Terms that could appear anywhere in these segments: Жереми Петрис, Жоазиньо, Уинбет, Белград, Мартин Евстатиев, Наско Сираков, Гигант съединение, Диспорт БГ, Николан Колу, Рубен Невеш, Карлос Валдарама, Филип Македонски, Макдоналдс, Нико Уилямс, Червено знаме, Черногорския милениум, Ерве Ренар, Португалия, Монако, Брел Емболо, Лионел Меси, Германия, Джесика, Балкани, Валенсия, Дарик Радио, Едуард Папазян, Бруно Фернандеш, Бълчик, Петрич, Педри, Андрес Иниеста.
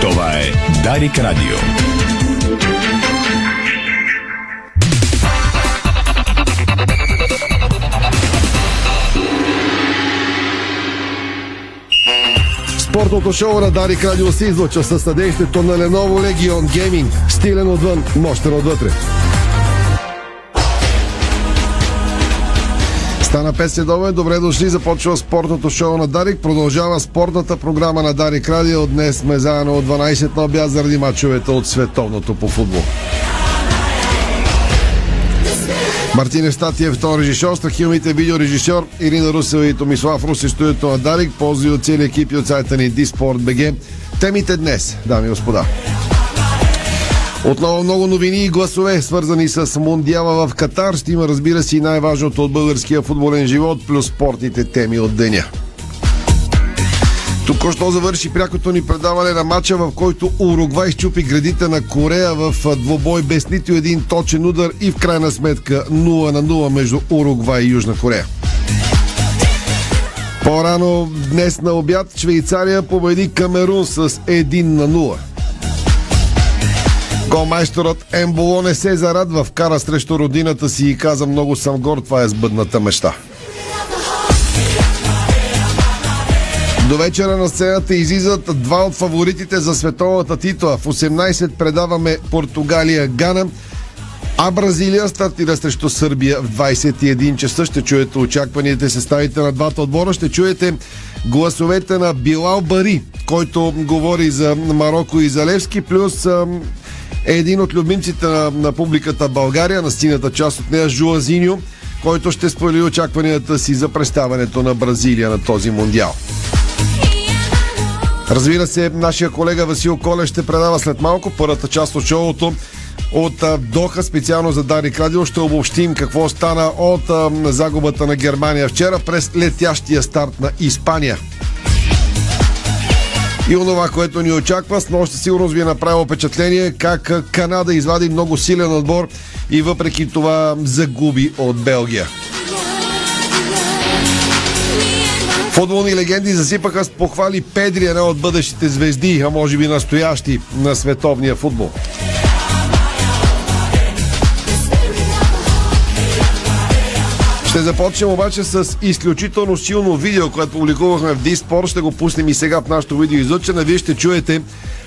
Това е Дарик Радио. Спортното шоу на Дарик Радио се излъчва със съдействието на Lenovo Legion Gaming. Стилен отвън, мощен отвътре. Стана 5 следове, добре дошли, започва спортното шоу на Дарик, продължава спортната програма на Дарик Радио. Днес сме заедно от 12 на обяд заради мачовете от световното по футбол. Мартин Евстатиев, втори режисьор, Страхилмите видеорежисьор, Ирина Русева и Томислав Руси, студиото на Дарик, ползи от целия екип и от сайта ни Диспорт БГ. Темите днес, дами и господа. Отново много новини и гласове, свързани с Мондиала в Катар. Ще има, разбира се, и най-важното от българския футболен живот, плюс спортните теми от деня. Току-що завърши прякото ни предаване на матча, в който Уругвай счупи градите на Корея в двобой без нито един точен удар и в крайна сметка 0-0 между Уругвай и Южна Корея. По-рано днес на обяд Швейцария победи Камерун с 1-0. Голмайсторът Емболо не се зарадва, вкара срещу родината си и каза: много съм горд, това е сбъдната мечта. До вечера на сцената излизат два от фаворитите за световната титла. В 18 предаваме Португалия Гана, а Бразилия стартира срещу Сърбия в 21 часа. Ще чуете очакванията, съставите на двата отбора. Ще чуете гласовете на Билял Бари, който говори за Мароко и за Левски, плюс е един от любимците на публиката България, на сината част от нея, Жоазиньо, който ще сподели очакванията си за представянето на Бразилия на този мондиал. Разбира се, нашия колега Васил Колев ще предава след малко първата част от шоуто от Доха, специално за Дарик Радио. Ще обобщим какво стана от загубата на Германия вчера през летящия старт на Испания. И онова, което ни очаква, снощи сигурно ви е направило впечатление как Канада извади много силен отбор и въпреки това загуби от Белгия. Футболни легенди засипаха с похвали Педри, една от бъдещите звезди, а може би настоящи на световния футбол. Ще започнем обаче с изключително силно видео, което публикувахме в Диспорт. Ще го пуснем и сега в нашото видео излъчване. Вие ще чуете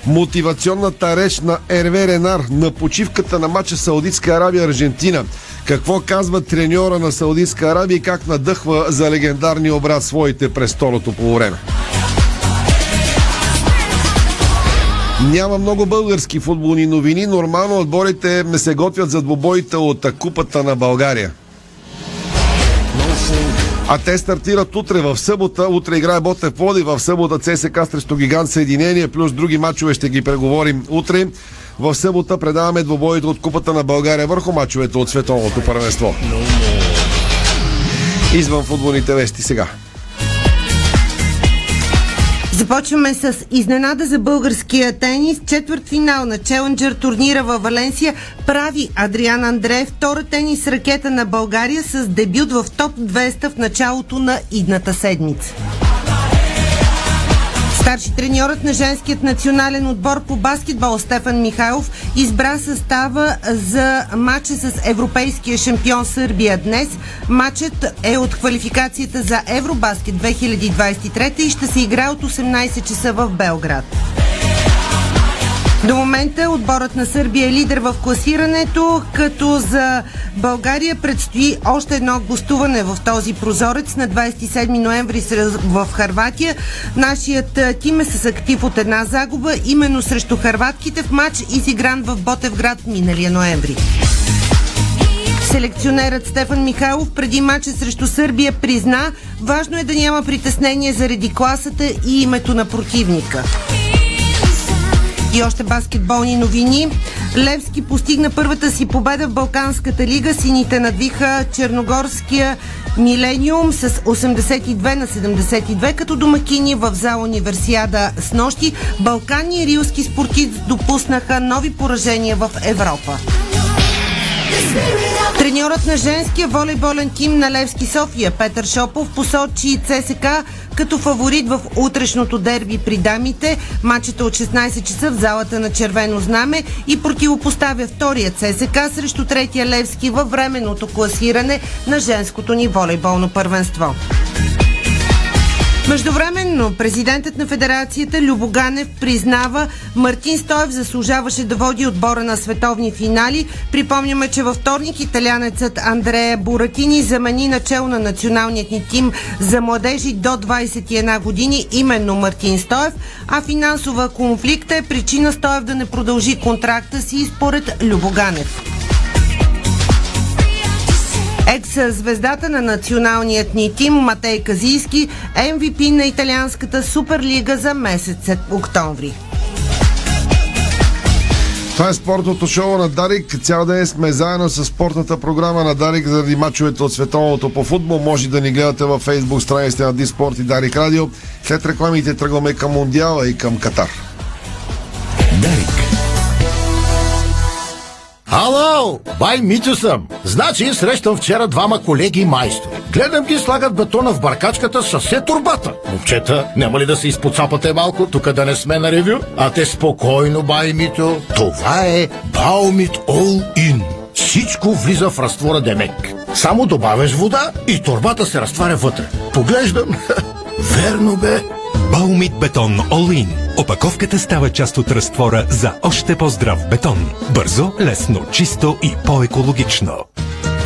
мотивационната реч на Ерве Ренар на почивката на матча Саудитска Арабия Аржентина. Какво казва треньора на Саудитска Арабия и как надъхва за легендарния обрат своите през второто полувреме. Няма много български футболни новини. Нормално отборите не се готвят за двобоите от Купата на България. А те стартират утре в събота. Утре играе Ботев Пловдив, в събота ЦСКА срещу Гигант съединение, плюс други мачове ще ги преговорим утре. В събота предаваме двобоите от Купата на България върху мачовете от световното първенство. Извън футболните вести сега. Започваме с изненада за българския тенис. Четвъртфинал на Челънджър турнира във Валенсия прави Адриан Андреев втора тенис ракета на България с дебют в топ 200 в началото на идната седмица. Старши треньорът на женският национален отбор по баскетбол Стефан Михайлов избра състава за матча с европейския шампион Сърбия днес. Матчът е от квалификацията за Евробаскет 2023 и ще се играе от 18 часа в Белград. До момента отборът на Сърбия е лидер в класирането, като за България предстои още едно гостуване в този прозорец на 27 ноември в Хърватия. Нашият тим е с актив от една загуба, именно срещу хърватките в матч, изигран в Ботевград миналия ноември. Селекционерът Стефан Михайлов преди матча срещу Сърбия призна: важно е да няма притеснение заради класата и името на противника. И още баскетболни новини. Левски постигна първата си победа в Балканската лига. Сините надвиха черногорския Милениум с 82-72 като домакини в зала Универсиада с нощи. Балкани и рилски спортисти допуснаха нови поражения в Европа. Треньорът на женския волейболен тим на Левски София Петър Шопов посочи ЦСКА като фаворит в утрешното дерби при дамите. Мачът е от 16 часа в залата на Червено знаме и противопоставя втория ЦСКА срещу третия Левски във временното класиране на женското ни волейболно първенство. Междувременно президентът на Федерацията Любо Ганев признава, Мартин Стоев заслужаваше да води отбора на световни финали. Припомняме, че във вторник италянецът Андреа Буратини замени начало на националният ни тим за младежи до 21 години, именно Мартин Стоев, а финансова конфликта е причина Стоев да не продължи контракта си според Любо Ганев. Екс-звездата на националният ни тим Матей Казийски, MVP на италианската суперлига за месец октомври. Това е спортното шоу на Дарик. Цял ден сме заедно с спортната програма на Дарик заради мачовете от световното по футбол. Може да ни гледате във Facebook страниците на Диспорт и Дарик Радио. След рекламите тръгваме към Мондиала и към Катар. Дарик. Ало, бай Митю съм. Значи срещам вчера двама колеги майстори. Гледам ги слагат бетона в баркачката съсе турбата. Момчета, няма ли да се изпоцапате малко, тук да не сме на ревю? А те спокойно, бай Митю. Това е Баумит All In. Всичко влиза в разтвора демек. Само добавяш вода и турбата се разтваря вътре. Поглеждам. Верно бе. Баумит бетон All In. Опаковката става част от разтвора за още по-здрав бетон. Бързо, лесно, чисто и по-екологично.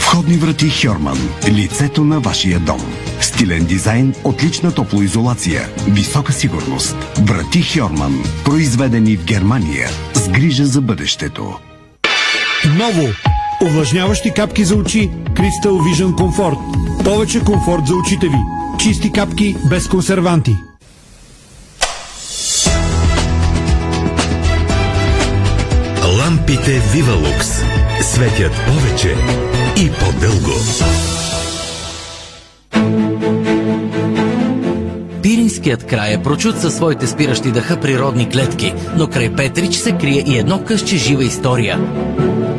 Входни врати Хьорман. Лицето на вашия дом. Стилен дизайн, отлична топлоизолация, висока сигурност. Врати Хьорман. Произведени в Германия. С грижа за бъдещето. Ново! Увлажняващи капки за очи. Crystal Vision Comfort. Повече комфорт за очите ви. Чисти капки без консерванти. Лампите Вивалукс светят повече и по-дълго. Пиринският край е прочут със своите спиращи дъха природни клетки, но край Петрич се крие и едно късче жива история.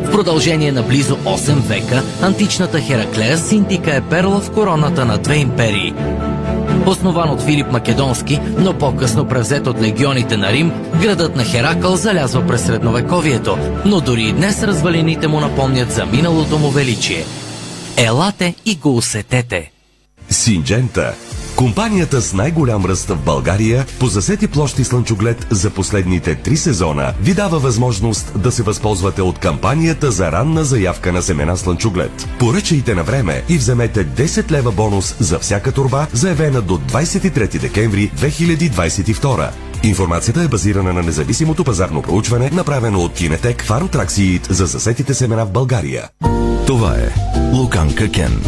В продължение на близо 8 века античната Хераклея Синтика е перла в короната на две империи. Основан от Филип Македонски, но по-късно превзет от легионите на Рим, градът на Херакъл залязва през средновековието, но дори и днес развалините му напомнят за миналото му величие. Елате и го усетете! Синджента – компанията с най-голям ръст в България по засети площи слънчоглед за последните 3 сезона ви дава възможност да се възползвате от кампанията за ранна заявка на семена слънчоглед. Поръчайте на време и вземете 10 лева бонус за всяка торба, заявена до 23 декември 2022. Информацията е базирана на независимото пазарно проучване, направено от Кинетек Фармтраксиит за засетите семена в България. Това е Луканка Кен.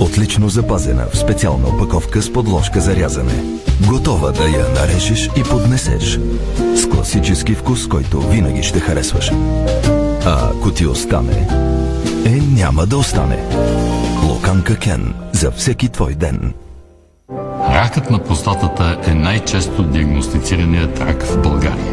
Отлично запазена в специална опаковка с подложка за рязане. Готова да я нарежеш и поднесеш. С класически вкус, който винаги ще харесваш. А ако ти остане, няма да остане. Локанка Кен. За всеки твой ден. Ракът на простатата е най-често диагностицираният рак в България.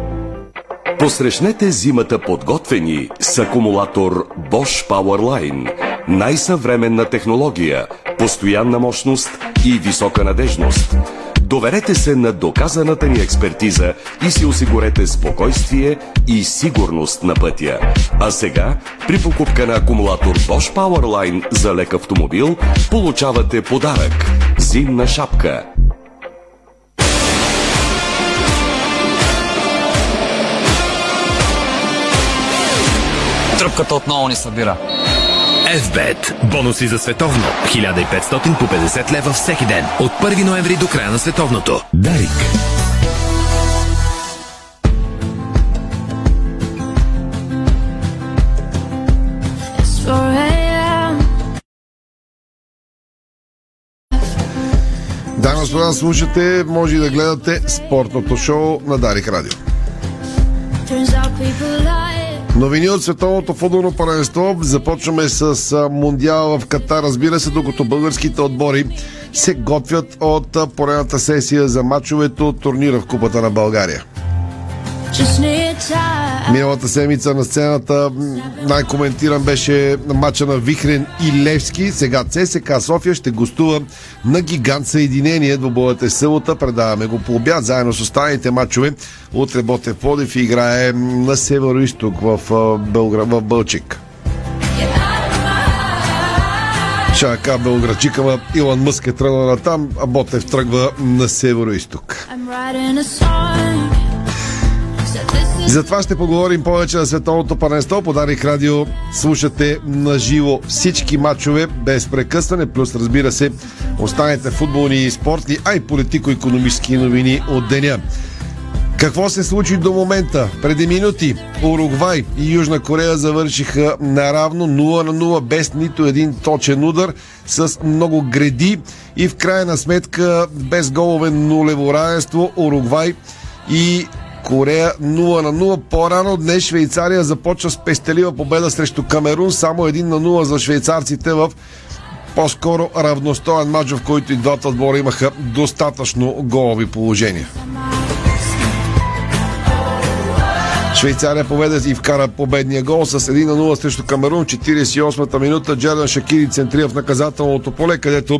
Посрещнете зимата подготвени с акумулатор Bosch Powerline. Най-съвременна технология, постоянна мощност и висока надежност. Доверете се на доказаната ни експертиза и си осигурете спокойствие и сигурност на пътя. А сега, при покупка на акумулатор Bosch Powerline за лек автомобил, получавате подарък – зимна шапка. Тръпката отново ни събира. FBET. Бонуси за световно. 1500 по 50 лева всеки ден. От 1 ноември до края на световното. Дарик. господа, слушате, може и да гледате спортното шоу на Дарик Радио. Новини от световното футболно първенство. Започваме с Мондиала в Катар, разбира се, докато българските отбори се готвят от поредната сесия за мачовете от турнира в Купата на България. Миналата седмица на сцената най-коментиран беше мача на Вихрен и Левски. Сега ЦСКА София ще гостува на Гигант съединение. Двобоят е събота. Предаваме го по обяд заедно с останалите мачове. Утре Ботев Пловдив играе на северо-исток в Белград, в Бълчик. Чака Белградчик, ама Илон Мъск е тръгнал на там, а Ботев тръгва на северо-исток. За това ще поговорим повече на световното първенство. По Дарик Радио слушате на живо всички матчове без прекъсване, плюс разбира се останете футболни и спортни, а и политико-икономически новини от деня. Какво се случи до момента? Преди минути Уругвай и Южна Корея завършиха наравно 0-0 без нито един точен удар, с много греди и в крайна сметка без голове нулево равенство. Уругвай и Корея 0-0. По-рано днес Швейцария започва с пестелива победа срещу Камерун. Само 1-0 за швейцарците в по-скоро равностоен матч, в който и двата отбора имаха достатъчно голови положения. Швейцария победа и вкара победния гол с 1-0 срещу Камерун. 48-та минута Джердан Шакири центрира в наказателното поле, където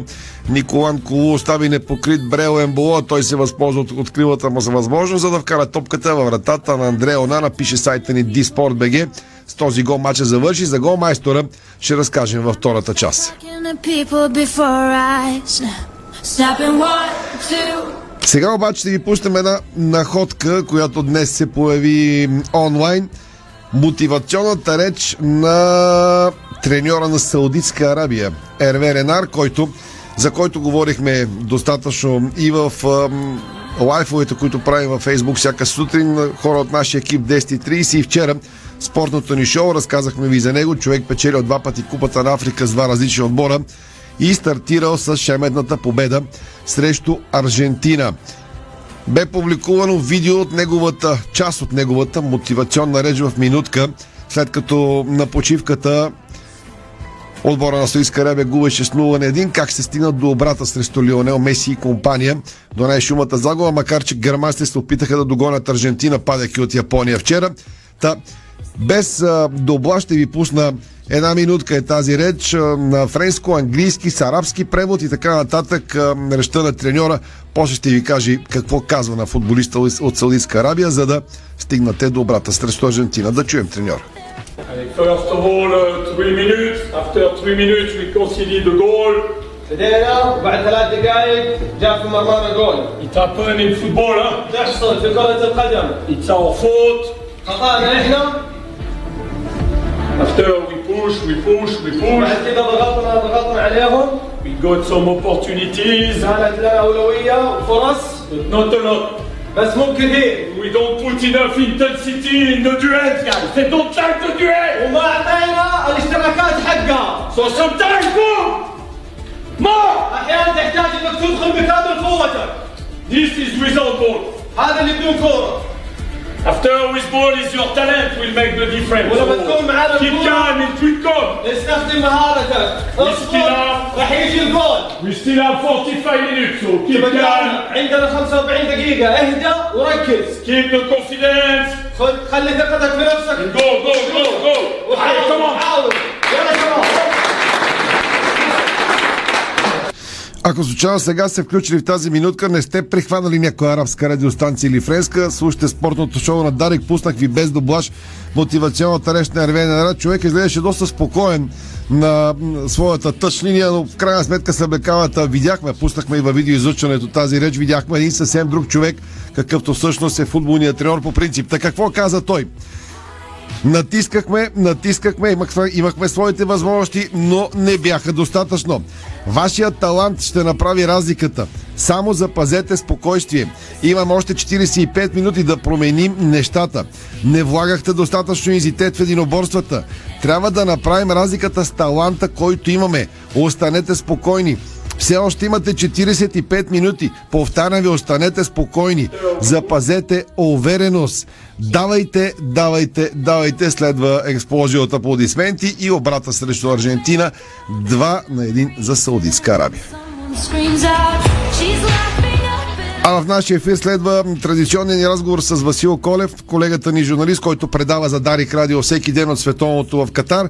Николан Колу остави непокрит Брел Емболо. Той се възползва от крилата му за възможност, за да вкара топката във вратата на Андрея Онана, пише сайта ни Диспорт БГ. С този гол матча завърши. За гол майстора ще разкажем във втората част. Сега обаче ще ви пущам една находка, която днес се появи онлайн. Мотивационната реч на треньора на Саудитска Арабия, Ерве Ренар, за който говорихме достатъчно и в лайфовете, които правим във Фейсбук всяка сутрин. Хора от нашия екип 10:30 и вчера спортното ни шоу разказахме ви за него. Човек печелил два пъти Купата на Африка с два различни отбора и стартирал с шеметната победа срещу Аржентина. Бе публикувано видео от неговата, част от неговата мотивационна реч в минутка, след като на почивката отбора на Саудитска Арабия губеше с 0-1, как се стигна до обрата срещу Лионел Меси и компания до най-шумата загуба, макар че германците се опитаха да догонят Аржентина, падайки от Япония вчера. Без добла ще ви пусна една минутка е тази реч на френско, английски, с арабски превод и така нататък. Речта на треньора. После ще ви кажа какво казва на футболиста от Саудитска Арабия, за да стигнете до обрата срещу Аржентина. Да чуем треньора. After we push. ضغطنا عليهم. We got some opportunities. كانت لنا أولوية وفرص. Not a lot. بس مو كثير. We don't put enough intensity in the duels, guys. They don't like the duels. وما أعطينا الاشتراكات حقها. So sometimes boom. ما. أحيانا تحتاج إنك تدخل بكامل قوتك. This is without ball. هذا اللي بدون كورة. After with ball is your talent will make the difference. Keep calm, it will come. نستخدم مهارتك. We still have 45 minutes, so keep calm. عندنا 45 دقيقة. اهدأ وركز. Keep the confidence. خلي ثقتك في نفسك. Go. Come on. Ако случайно сега се включили в тази минутка, не сте прихванали някоя арабска радиостанция или френска, слушате спортното шоу на Дарик, пуснах ви без доблаж мотивационната реч на Ерве Ренар. Човек изглеждаше доста спокоен на своята тъч линия, но в крайна сметка съблекавата видяхме, пуснахме и във видеоизучването тази реч, видяхме един съвсем друг човек, какъвто всъщност е футболният треньор по принцип. Така какво каза той? Натискахме, имахме своите възможности, но не бяха достатъчно. Вашият талант ще направи разликата. Само запазете спокойствие. Имам още 45 минути да променим нещата. Не влагахте достатъчно интензитет в единоборствата. Трябва да направим разликата с таланта, който имаме. Останете спокойни. Все още имате 45 минути. Повтарям ви, останете спокойни. Запазете увереност. Давайте, давайте, давайте. Следва експлозия от аплодисменти и обрата срещу Аржентина. 2-1 за Саудитска Арабия. А в нашия ефир следва традиционния ни разговор с Васил Колев, колегата ни журналист, който предава за Дарик Радио всеки ден от световното в Катар.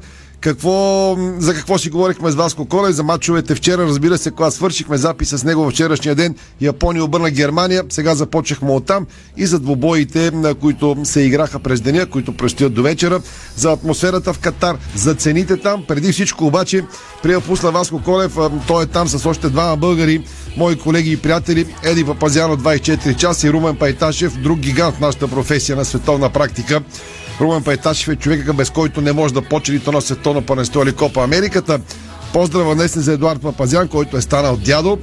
За какво си говорихме с Васко Колев? За матчовете вчера, разбира се, когато свършихме записа с него вчерашния ден, Япония обърна Германия, сега започнахме оттам и за двубоите, които се играха през деня, които предстоят до вечера, за атмосферата в Катар, за цените там. Преди всичко обаче, приепусна Васко Колев, той е там с още двама българи, мои колеги и приятели, Еди Папазян от 24 часа и Румен Пайташев, друг гигант в нашата професия на световна практика. Румен Пайташев е човекът, без който не може да почне нито на световно първенство или Копа Америката. Поздрава днес за Едуард Папазян, който е станал дядо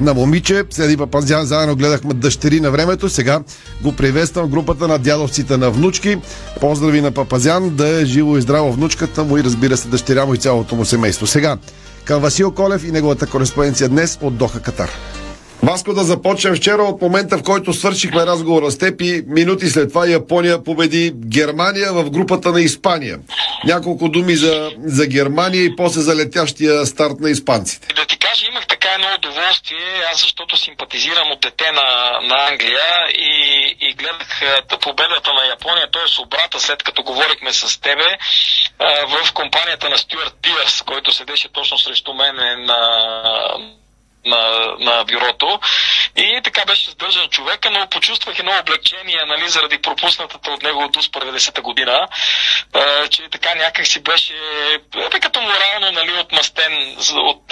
на момиче. Седи Папазян, заедно гледахме Дъщери на времето. Сега го приветствам групата на дядовците на внучки. Поздрави на Папазян, да е живо и здраво внучката му и, разбира се, дъщеря му и цялото му семейство. Сега към Васил Колев и неговата кореспонденция днес от Доха, Катар. Васко, да започнем вчера от момента, в който свършихме разговора с теб и минути след това Япония победи Германия в групата на Испания. Няколко думи за Германия и после за летящия старт на испанците. Да ти кажа, имах така едно удоволствие, аз защото симпатизирам от дете на Англия и гледах победата на Япония, т.е. обрата, след като говорихме с тебе, в компанията на Стюарт Пиърс, който седеше точно срещу мене на бюрото, и така беше сдържан човека, но почувствах едно облегчение, нали, заради пропуснатата от него ДУС 90-та година, че така някак си беше като морално, нали, отмъстен от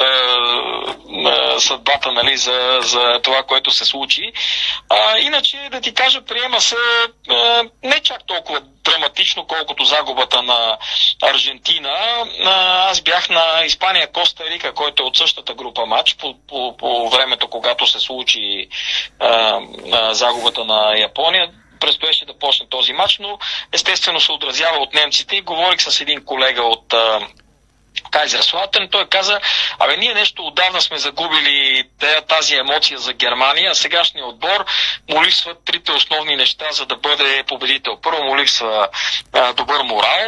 съдбата, нали, за това, което се случи. Иначе, да ти кажа, приема се не чак толкова драматично, колкото загубата на Аржентина. Аз бях на Испания Коста Рика, който е от същата група матч, по времето, когато се случи загубата на Япония. Предстоеше да почне този матч, но естествено се отразява от немците, и говорих с един колега от Кайзерслаутърн. Той каза: абе, ние нещо отдавна сме загубили тази емоция за Германия. Сегашния отбор му липсват трите основни неща, за да бъде победител. Първо му липсва добър морал,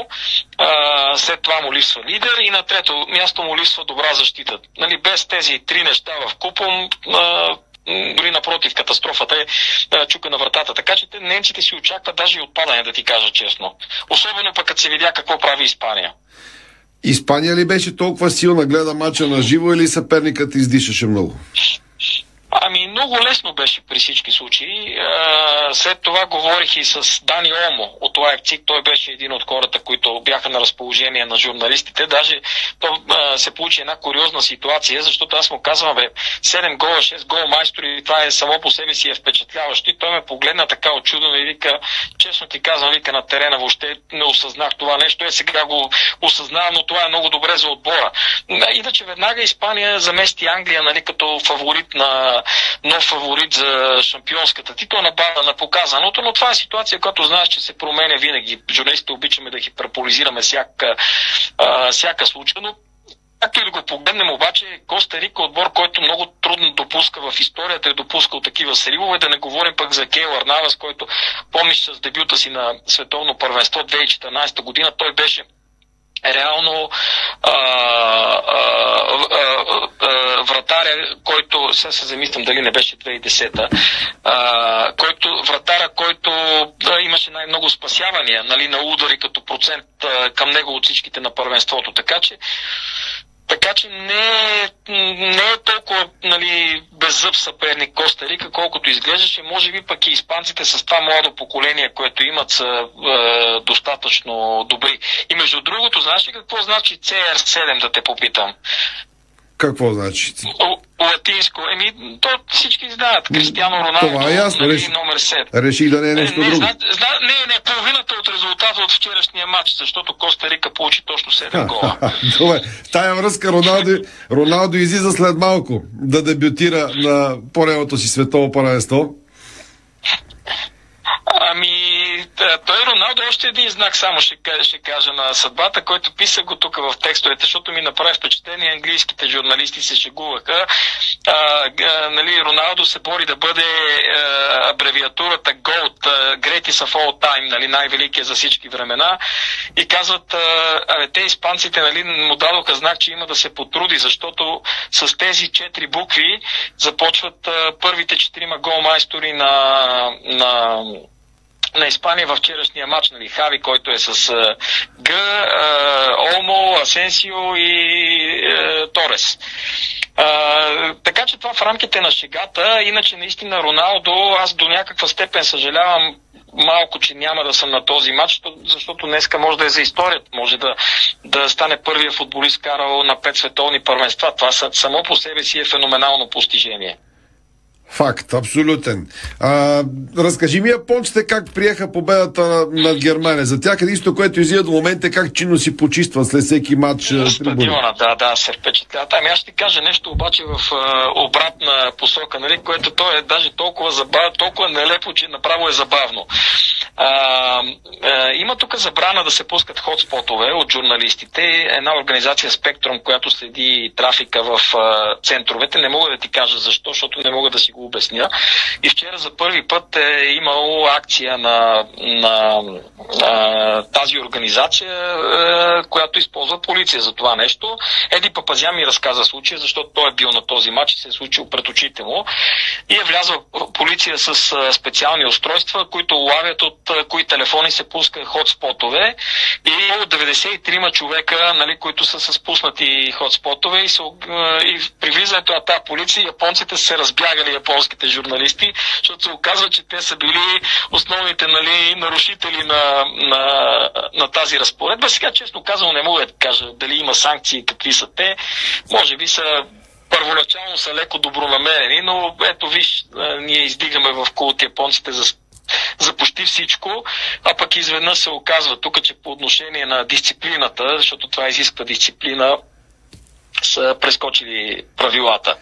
след това му липсва лидер и на трето място му липсва добра защита. Нали, без тези три неща в купон, дори напротив, катастрофата е чука на вратата. Така че немците си очакват даже и отпадане, да ти кажа честно. Особено пък като се видя какво прави Испания. Испания ли беше толкова силна, гледа мача на живо, или съперникът издишаше много? Много лесно беше при всички случаи. След това говорих и с Дани Омо от Лайпциг. Той беше един от хората, които бяха на разположение на журналистите. Даже се получи една куриозна ситуация, защото аз му казвам: бе, 7 гола, 6 гола майстори, това е само по себе си е впечатляващо. И той ме погледна така очудено и вика: честно ти казвам, вика, на терена въобще не осъзнах това нещо. Е, сега го осъзнавам, но това е много добре за отбора. Иначе веднага Испания замести Англия, нали, като фаворит на нов фаворит за шампионската титла на база на показаното, но това е ситуация, която знаеш, че се променя винаги. Журналистите обичаме да хиперполизираме всяка случай, но както и да го погледнем, обаче Коста Рика е отбор, който много трудно допуска в историята, е допускал такива сривове, да не говорим пък за Кейл Арнавас, който помниш с дебюта си на световно първенство 2014 година, той беше реално вратаря, който, сега се замислям дали не беше 2010-та, вратаря, който имаше най-много спасявания, нали, на удари като процент към него от всичките на първенството. Така че не е толкова, нали, беззъб съперник Коста Рика, колкото изглеждаше. Може би пък и испанците с това младо поколение, което имат, са достатъчно добри. И между другото, знаеш ли какво значи CR7, да те попитам? Какво значи? Латинско. То всички знаят. Кристиано Роналдо. Това е ясно. Номер 7. Реших да не е нещо друго. Не, половината от резултата от вчерашния матч, защото Коста Рика получи точно 7 гола. Добре. Тая връзка Роналдо излиза след малко да дебютира на поредното си световно първенство. Той Роналдо още един знак само ще кажа на съдбата, който писа го тук в текстовете, защото ми направи впечатление, английските журналисти се шегуваха. Роналдо се бори да бъде абревиатурата GOAT, Greatest of All Time, нали, най-великият за всички времена. И казват, те испанците, нали, му дадоха знак, че има да се потруди, защото с тези 4 букви започват първите 4 голмайстори на Испания във вчерашния матч, нали, Хави, който е с Г, Олмо, Асенсио и Торес. Така че това в рамките на шегата, иначе наистина Роналдо, аз до някаква степен съжалявам малко, че няма да съм на този матч, защото днеска може да е за историята, може да стане първият футболист, карал на 5 световни първенства. Това само по себе си е феноменално постижение. Факт, абсолютен. Разкажи ми, японците как приеха победата над Германия. За тях единството, което излиза до момента, е как чинно си почистват след всеки матч. Да, се впечатляват. Аз ще кажа нещо обаче в обратна посока, нали, което то е даже толкова нелепо, че направо е забавно. Има тук забрана да се пускат хотспотове от журналистите. Една организация Спектрум, която следи трафика в центровете. Не мога да ти кажа защо, защото не мога да си го обясня. И вчера за първи път е имало акция на тази организация, която използва полиция за това нещо. Еди Папазян ми разказа случая, защото той е бил на този матч и се е случил пред очите му. И е влязла полиция с специални устройства, които лавят от кои телефони се пуска хотспотове. И от 93 човека, нали, които са с пуснати хотспотове, и при влизането на тази полиция японците се разбягали, японските журналисти, защото се оказва, че те са били основните, нали, нарушители на тази разпоредба. Сега, честно казано, не мога да кажа дали има санкции, какви са те. Може би първоначално са леко добронамерени, но ето виж, ние издигаме в култ японците за почти всичко, а пък изведнъж се оказва тук, че по отношение на дисциплината, защото това изисква дисциплина, са прескочили правилата.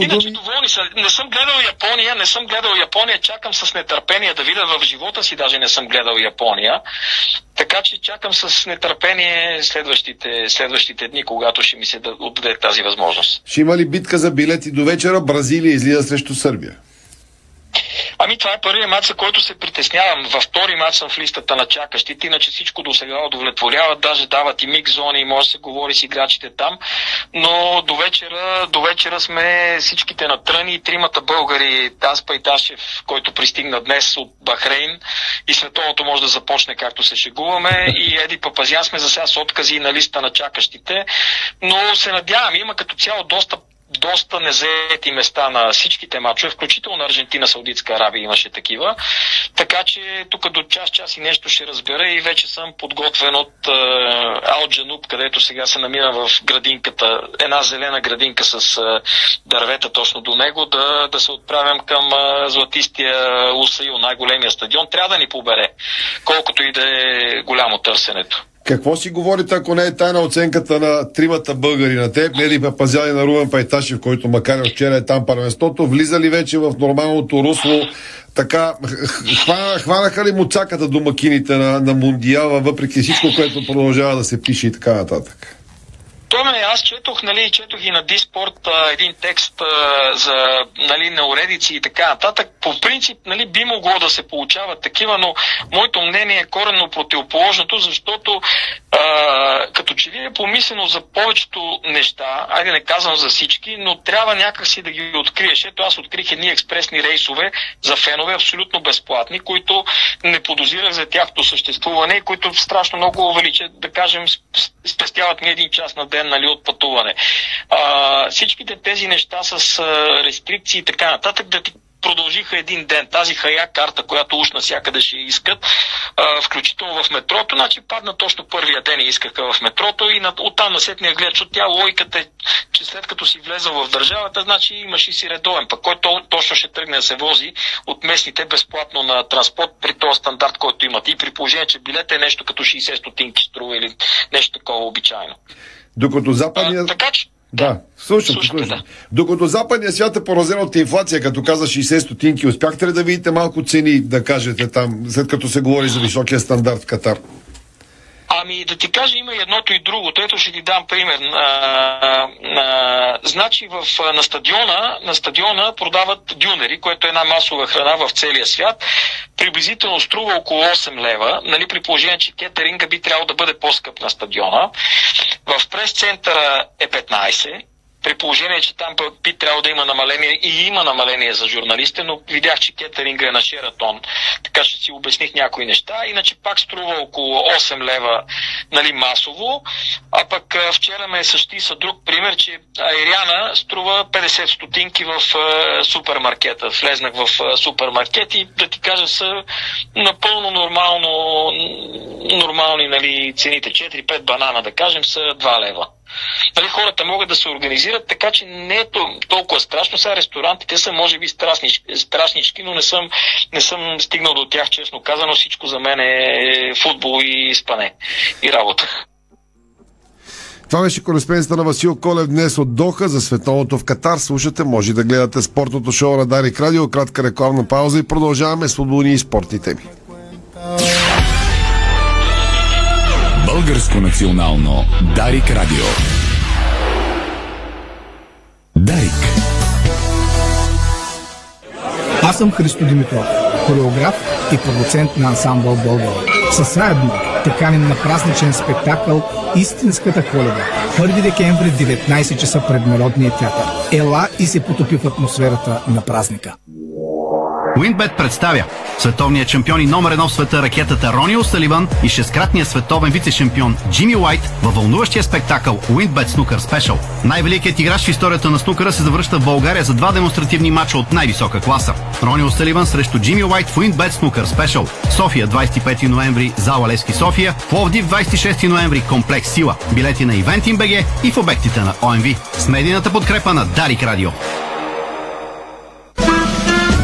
Иначе доволни са. Не съм гледал Япония, чакам с нетърпение да видя, в живота си даже не съм гледал Япония. Така че чакам с нетърпение следващите дни, когато ще ми се отдаде тази възможност. Ще има ли битка за билети до вечера? Бразилия излиза срещу Сърбия. Това е първият матч, за който се притеснявам. Във втори матч съм в листата на чакащите, иначе всичко до сега удовлетворява, даже дават и миг зони, може да се говори с играчите там, но до вечера сме всичките на тръни и 3 българи, Таспа и Ташев, който пристигна днес от Бахрейн, и световното може да започне, както се шегуваме, и Еди Папазян сме за сега с откази на листа на чакащите, но се надявам, има като цяло доста незаети места на всичките мачове, включително на Аржентина, Саудитска Арабия имаше такива. Така че тук до час и нещо ще разбера и вече съм подготвен от Алджануб, където сега се намира в градинката, една зелена градинка с дървета точно до него, да се отправям към златистия Лусаил, най-големия стадион. Трябва да ни побере, колкото и да е голямо търсенето. Какво си говорите, ако не е тайна оценката на 3 българи, на теб, Еди Папазян и на Румен Пайташев, който макар и вчера е там първенството, влиза ли вече в нормалното русло? Така, хванаха ли му цаката домакините на Мундиала, въпреки всичко, което продължава да се пише и така нататък? Аз четох и на Диспорт един текст за, нали, неуредици и така нататък. По принцип, нали, би могло да се получават такива, но моето мнение е коренно противоположното, защото като че ли е помислено за повечето неща, не казвам за всички, но трябва някакси да ги откриеш. Ето, аз открих едни експресни рейсове за фенове, абсолютно безплатни, които не подозирах за тяхното съществуване и които страшно много увеличат, да кажем, спестяват ми 1 час на ден, нали, от пътуване. Всичките тези неща с рестрикции и така нататък, да ти продължиха 1 ден. Тази хая карта, която уж навсякъде ще искат, включително в метрото, значи падна точно първия ден и искаха в метрото, и оттам насетния гледат, защото тя логиката е, че след като си влезал в държавата, значи имаш и си редовен, пък който точно ще тръгне да се вози от местните безплатно на транспорт при този стандарт, който имат. И при положение, че билет е нещо като 60 стотинки струва или нещо такова обичайно. Докато западния... Да, слушате. Докато западния свят е поразен от инфлация, като каза 60 стотинки, успяхте ли да видите малко цени, да кажете там, след като се говори за високия стандарт в Катар? Ами да ти кажа, има и едното и другото. Ето ще ти дам пример. Значи на стадиона продават дюнери, което е една масова храна в целия свят. Приблизително струва около 8 лева. Нали, при положение, че кетеринга би трябвало да бъде по-скъп на стадиона. В прес-центъра е 15. При положение, че там би трябвало да има намаление и има намаление за журналистите, но видях, че кетеринга е на Шератон, така че си обясних някои неща. Иначе пак струва около 8 лева, нали, масово. А пък вчера ме същи са друг пример, че Айриана струва 50 стотинки в супермаркета. Влезнах в супермаркет и да ти кажа, са напълно нормални, нали, цените. 4-5 банана, да кажем, са 2 лева. Дали хората могат да се организират, така че не е толкова страшно. Сега ресторантите са може би страшнички, но не съм стигнал до тях, честно казано. Всичко за мен е футбол и спане и работа. Това беше кореспондентът на Васил Колев днес от Доха за световното в Катар. Слушате, може да гледате спортното шоу на Дарик Радио. Кратка рекламна пауза и продължаваме с футболни и спортни теми. Българско национално Дарик Радио. Дарик. Аз съм Христо Димитров, хореограф и продуцент на ансамбъл България. Съсредно те каним на празничен спектакъл Истинската коледа. 1 декември, 19 часа пред Народния театър. Ела и се потопи в атмосферата на празника. Уинбет представя световният шампион и номер 1 в света ракетата Рони О'Саливан и шесткратният световен вице-шампион Джимми Уайт във вълнуващия спектакъл Уинбет Снукър Спешъл. Най-великият играч в историята на снукъра се завръща в България за 2 демонстративни мача от най-висока класа. Рони О'Саливан срещу Джимми Уайт в Уинбет Снукър Спешъл. София 25 ноември, зала Левски София, Пловдив 26 ноември, комплекс Сила. Билети на Ивентин БГ и в обектите на ОМВ. С медийната подкрепа на Дарик Радио.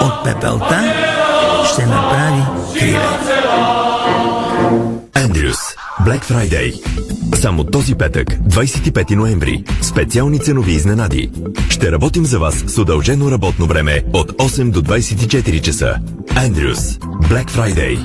От пепелта ще направи криле. Андрюс Black Friday. Само този петък, 25 ноември. Специални ценови изненади. Ще работим за вас с удължено работно време от 8 до 24 часа. Андрюс Black Friday.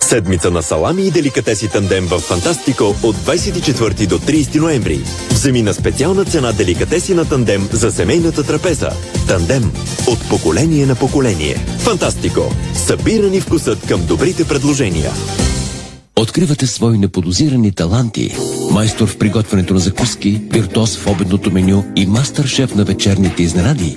Седмица на салами и деликатеси тандем в Фантастико от 24 до 30 ноември. Вземи на специална цена деликатеси на тандем за семейната трапеза. Тандем от поколение на поколение. Фантастико. Събира ни вкусът към добрите предложения. Откривате свои неподозирани таланти. Майстор в приготвянето на закуски, виртуоз в обедното меню и мастер-шеф на вечерните изненади.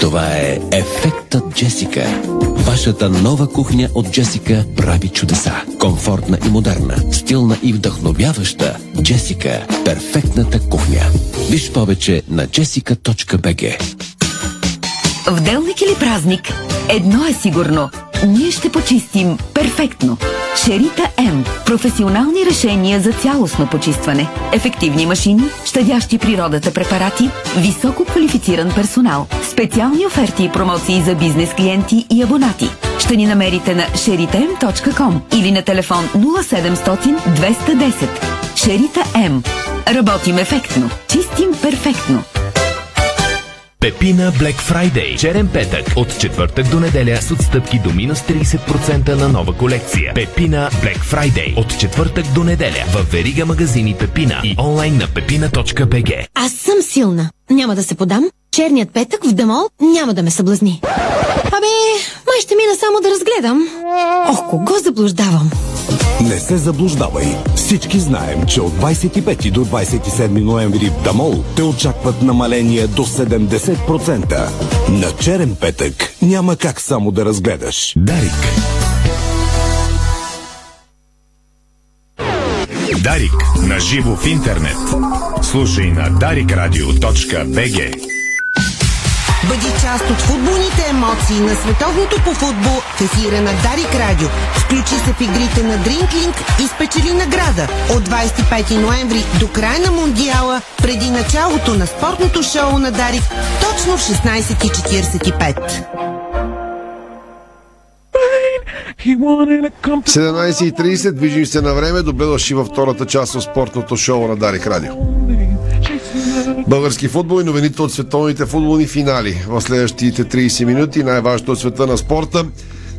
Това е ефектът Джесика. Вашата нова кухня от Джесика прави чудеса. Комфортна и модерна, стилна и вдъхновяваща. Джесика – перфектната кухня. Виж повече на jessica.bg. В делник или празник, едно е сигурно. Ние ще почистим перфектно. Шерита М. Професионални решения за цялостно почистване. Ефективни машини, щадящи природата препарати, високо квалифициран персонал. Специални оферти и промоции за бизнес клиенти и абонати. Ще ни намерите на sheritam.com или на телефон 0700 210. Шерита М. Работим ефектно. Чистим перфектно. Пепина Black Friday. Черен петък. От четвъртък до неделя с отстъпки до минус 30% на нова колекция. Пепина Black Friday. От четвъртък до неделя. Във верига магазини Пепина и онлайн на pepina.bg. Аз съм силна. Няма да се подам. Черният петък в Дамол няма да ме съблазни. Абе, май ще мина само да разгледам. Ох, кого заблуждавам. Не се заблуждавай. Всички знаем, че от 25 до 27 ноември в Дамол те очакват намаления до 70%. На черен петък няма как само да разгледаш. Дарик. Дарик на живо в интернет. Слушай на daricradio.bg. Бъди част от футболните емоции на световното по футбол в ефира на Дарик Радио. Включи се в игрите на Дринклинг и спечели награда. От 25 ноември до края на Мондиала, преди началото на спортното шоу на Дарик, точно в 16:45. 17:30, движим се на време, добедваш и във втората част от спортното шоу на Дарик Радио. Български футбол и новините от световните футболни финали. В следващите 30 минути най-важното от света на спорта.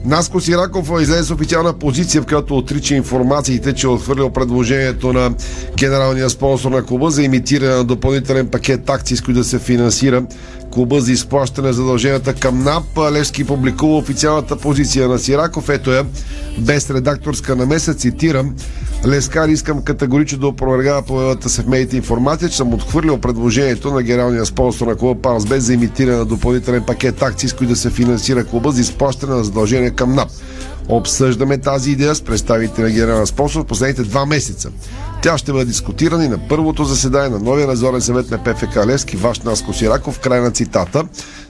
Наско Сираков излезе с официална позиция, в която отрича информациите, че е отхвърлил предложението на генералния спонсор на клуба за имитиране на допълнителен пакет акции, с които да се финансира клуба за изплащане задълженията към НАП. Левски публикува официалната позиция на Сираков. Ето я, без редакторска намеса, цитирам: "Лескар, искам категорично да опровергава появилата се в медиите информация, че съм отхвърлил предложението на генералния спонсор на клуба Парс без за имитиране на допълнителен пакет акции, с които да се финансира клуба за изплащане на задължения към НАП. Обсъждаме тази идея с представителите на генералния спонсор в последните 2 месеца. Тя ще бъде дискутирана и на първото заседание на новия надзорен съвет на ПФК Левски, ваш Наско Сираков", край на цитата.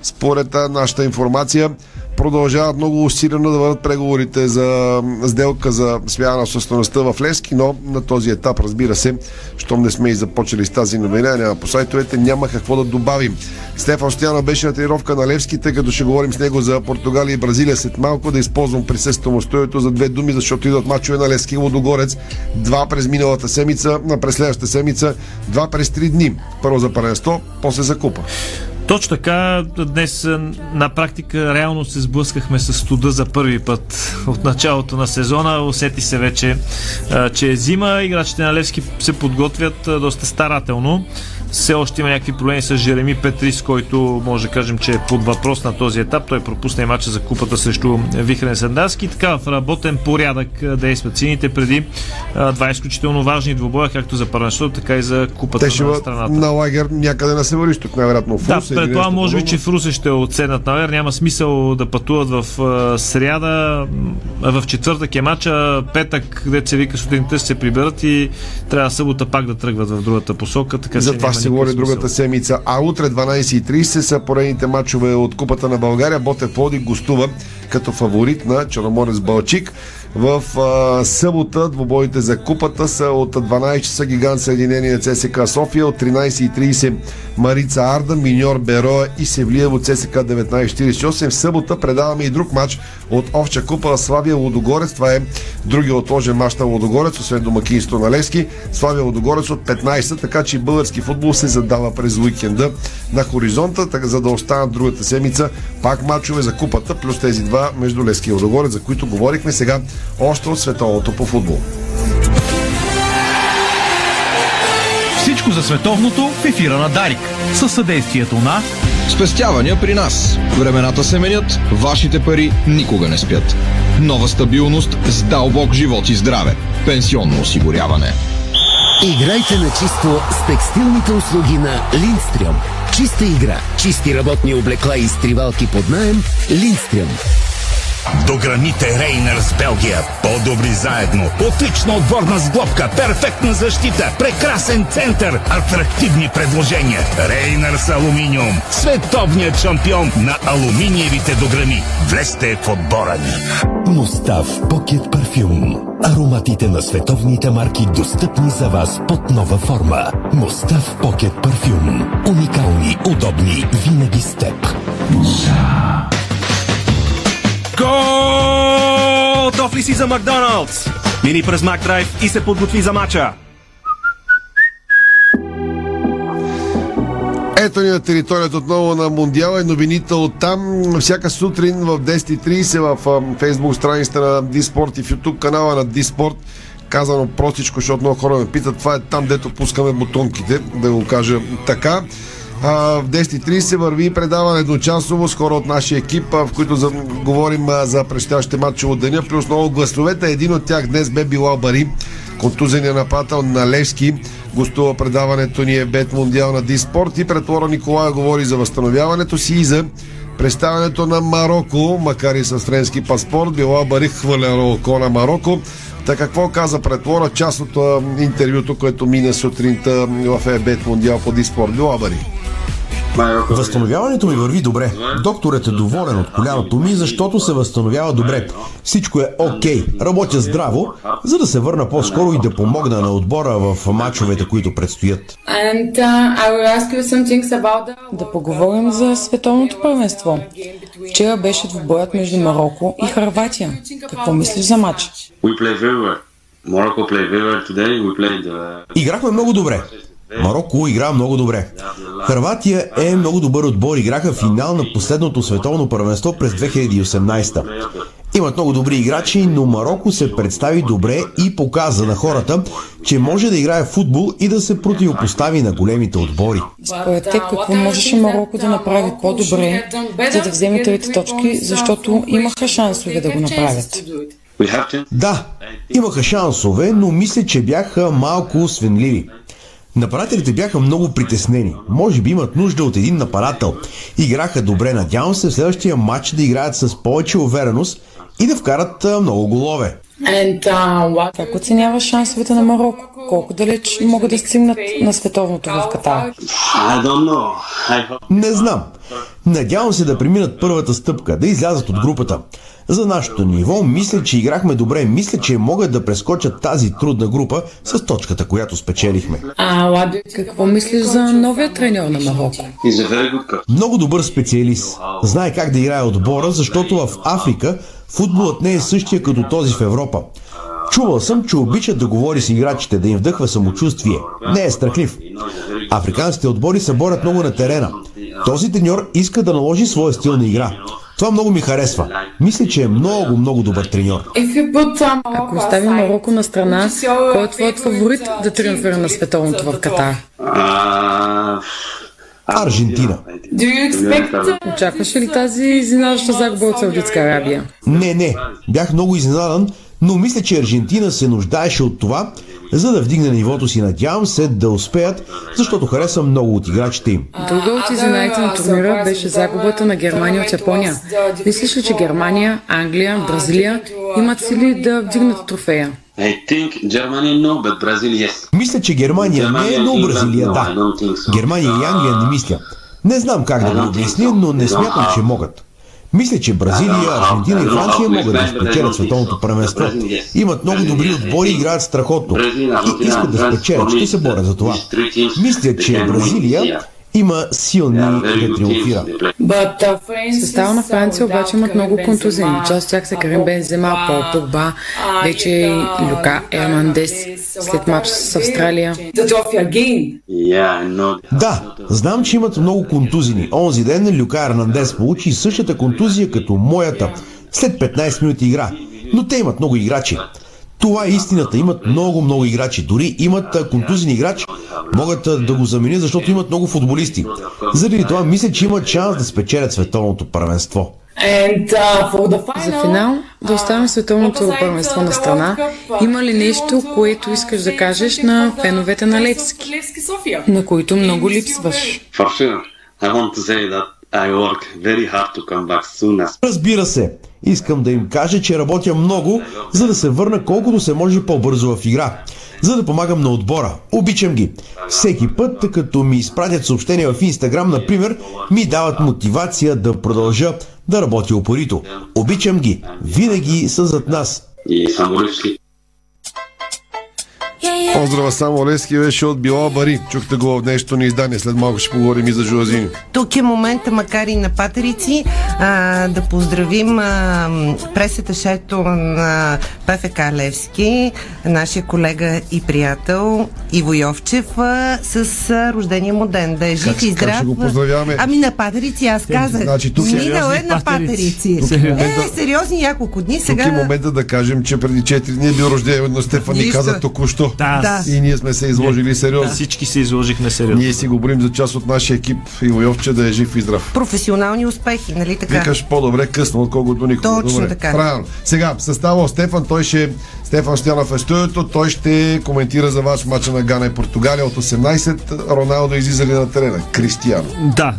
Според нашата информация продължават много усилено да върват преговорите за сделка за смяна на собствеността в Левски, но на този етап, разбира се, щом не сме и започнали с тази новина, няма по сайтовете, няма какво да добавим. Стефан Стоянов беше на тренировка на Левски, тъй като ще говорим с него за Португалия и Бразилия след малко. Да използвам присъствието му в студиото за 2 думи, защото идват мачове на Левски и Лудогорец. 2 през миналата седмица, през следващата седмица, 2 през 3 дни. Първо за първенство, после за купа. Точно така, днес на практика реално се сблъскахме с студа за първи път от началото на сезона. Усети се вече, че е зима. Играчите на Левски се подготвят доста старателно. Все още има някакви проблеми с Жереми Петрис, който може да кажем, че е под въпрос на този етап. Той пропусна и мача за купата срещу Вихрен Сандарски. Така в работен порядък действат сините преди два изключително важни двубоя, както за първенството, така и за купата на страната. На лагер някъде на Североизток, най-вероятно в Русе. Да, пред това може би, че в Русе ще отседнат на лагер. Няма смисъл да пътуват в сряда. В четвъртък е мача, петък, дето се вика сутринта, се приберат и трябва събота пак да тръгват в другата посока. Така за това се говори другата седмица. А утре 12:30 са поредните мачове от Купата на България. Ботев Пловдив гостува като фаворит на Черноморец Балчик. В събота двубоите за купата са от 12 часа Гигант съединение ЦСКА София, от 13:30 Марица Арда, Миньор Бероя и Севлиево ЦСКА 1948. В събота предаваме и друг матч от Овча купа, Славия Лудогорец. Това е другия отложен мач на Лудогорец, освен домакинство на Левски. Славия Лудогорец от 15, така че български футбол се задава през уикенда на хоризонта, така за да останат другата седмица пак мачове за купата, плюс тези два между Левски и Лудогорец, за които говорихме сега. Още от световното по футбол. Всичко за световното в ефира на Дарик. Със съдействието на спестявания при нас. Времената се менят, вашите пари никога не спят. Нова стабилност с дълбок живот и здраве. Пенсионно осигуряване. Играйте на чисто с текстилните услуги на Линдстрюм. Чиста игра, чисти работни облекла и изтривалки под наем. Линдстрюм. До граните Рейнер с Белгия. По-добри заедно. Отлична отборна сглобка, перфектна защита, прекрасен център, атрактивни предложения. Рейнер с алуминиум. Световният шампион на алуминиевите дограми. Влезте в отбора ни. Мустав Pocket Парфюм. Ароматите на световните марки достъпни за вас под нова форма. Мустав Pocket Парфюм. Уникални, удобни, винаги с теб. Гол! Готов ли си за Макдоналдс? Мини през Макдрайв и се подготви за мача. Връщането ни на територията отново на Мондиала и новините от там. Всяка сутрин в 10.30 в фейсбук страницата на Диспорт и в ютуб канала на Диспорт. Казано простичко, защото много хора ме питат, това е там, дето пускаме бутонките, да го кажа така. В 10.30 върви предаване едночасово с хора от нашия екип, в които говорим за предстоящите матчове от деня, плюс много гласовете. Един от тях днес бе Билял Бари, контузеният нападател на Левски. Гостува предаването ни е Бет Мондиал на Диспорт и претвора Николая говори за възстановяването си и за представянето на Мароко, макар и с френски паспорт. Билял Бари хвърля око на Мароко. Та какво каза претвора? Част от интервюто, което мина сутринта в Бет Мондиал по Диспорт. Билял Бари. Възстановяването ми върви добре. Докторът е доволен от коляното ми, защото се възстановява добре. Всичко е окей. Работя здраво, за да се върна по-скоро и да помогна на отбора в мачовете, които предстоят. Да поговорим за световното първенство. Вчера беше двубоят между Мароко и Хърватия. Какво мислиш за матч? Играхме много добре. Мароко игра много добре. Хърватия е много добър отбор. Играха финал на последното световно първенство през 2018. Имат много добри играчи, но Мароко се представи добре и показа на хората, че може да играе футбол и да се противопостави на големите отбори. Според теб, какво можеше Мароко да направи по-добре, за да вземе трите точки, защото имаха шансове да го направят? Да, имаха шансове, но мисля, че бяха малко свенливи. Нападателите бяха много притеснени. Може би имат нужда от един нападател. Играха добре, надявам се в следващия матч да играят с повече увереност и да вкарат много голове. Как оценяваш шансовете на Мароко? Колко далеч могат да стигнат на световното в Катар? Не знам. Надявам се да преминат първата стъпка, да излязат от групата. За нашото ниво мисля, че играхме добре. Мисля, че могат да прескочат тази трудна група с точката, която спечелихме. Какво мислиш за новия треньор на Мароко? Много добър специалист. Знае как да играе отбора, защото в Африка футболът не е същия като този в Европа. Чувал съм, че обичат да говори с играчите, да им вдъхва самочувствие. Не е страхлив. Африканските отбори се борят много на терена. Този треньор иска да наложи своя стил на игра. Това много ми харесва. Мисля, че е много, много добър треньор. Ако остави Мароко на страна, кой е твоят фаворит да триумфира на световното в Катар? Аржентина. Очакваш ли тази изненадваща загуба от Саудитска Арабия? Не. Бях много изненадан, но мисля, че Аржентина се нуждаеше от това, за да вдигне нивото си. Надявам се да успеят, защото харесвам много от играчите им. Друга от изненадите на турнира беше загубата на Германия от Япония. Мислиш ли, че Германия, Англия, Бразилия имат сили да вдигнат трофея? Мисля, че Германия не е, но Бразилия да. Германия и Англия не мисля. Не знам как да го обясня, но не смятам, че могат. Мисля, че Бразилия, Аржентина и Франция могат да спечелят световното първенство. Имат много добри отбори, играят страхотно и искат да спечелят. Ще се борят за това. Мисля, че Бразилия има силни да триумфира. Състава на Франция обаче имат много контузени. Част от тях са Карим Бензема, Пол Погба, вече и Люка Ернандес след матч с Австралия. Да, знам, че имат много контузени. Онзи ден Люка Ернандес получи същата контузия като моята след 15 минути игра. Но те имат много играчи. Това е истината. Имат много играчи. Дори имат контузен играч, могат да го заменят, защото имат много футболисти. Заради това мисля, че имат шанс да спечелят световното първенство. За финал, да оставим световното първенство на страна. Има ли нещо, което искаш да кажеш на феновете на Левски, на които много липсваш? Разбира се, искам да им кажа, че работя много, за да се върна колкото се може по-бързо в игра, за да помагам на отбора. Обичам ги. Всеки път, като ми изпратят съобщения в Инстаграм, например, ми дават мотивация да продължа да работя упорито. Обичам ги. Винаги са зад нас. Поздрава само Левски беше от Билял Бари. Чухте го в днешното ни издание. След малко ще поговорим и за Жоазиньо. Тук е момента, макар и на патерици, да поздравим пресеташето на ПФК Левски, нашия колега и приятел Иво Йовчев, с рождения му ден. Да е жив и здрав. Ами на патерици, аз казах. Значи, минал е на патерици. Сериозни няколко дни сега. Тук е момента да кажем, че преди 4 дни е бил рожден на Стефан ни каза току-що. Да. И ние сме се изложили сериозно. Да, всички се изложихме сериозно. Ние си го борим за част от нашия екип и Лойовче да е жив и здрав. Професионални успехи, нали така? Викаш по-добре късно, отколкото никога. Точно така. Правилно. Сега, състава Стефан, Стефан Стянов е в студиото, той ще коментира за вас мача на Гана и Португалия от 18. Роналдо излиза ли на терена? Кристиано. Да,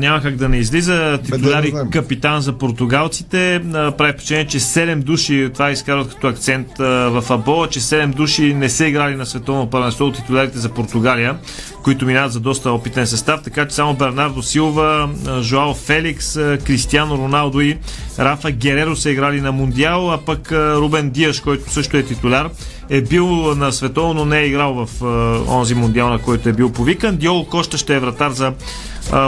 няма как да не излиза. Титуляр и капитан за португалците. Прави впечатление, че 7 души, това изкарват като акцент в футбола, че 7 души не са играли на световно първенство от титулярите за Португалия, които минават за доста опитен състав, така че само Бернардо Силва, Жоао Феликс, Кристиано Роналдо и Рафа Гереро са играли на Мундиал, а пък Рубен Диаш, който също е титуляр, е бил на световно, но не е играл в онзи Мундиал, на който е бил повикан. Диоло Кошта ще е вратар за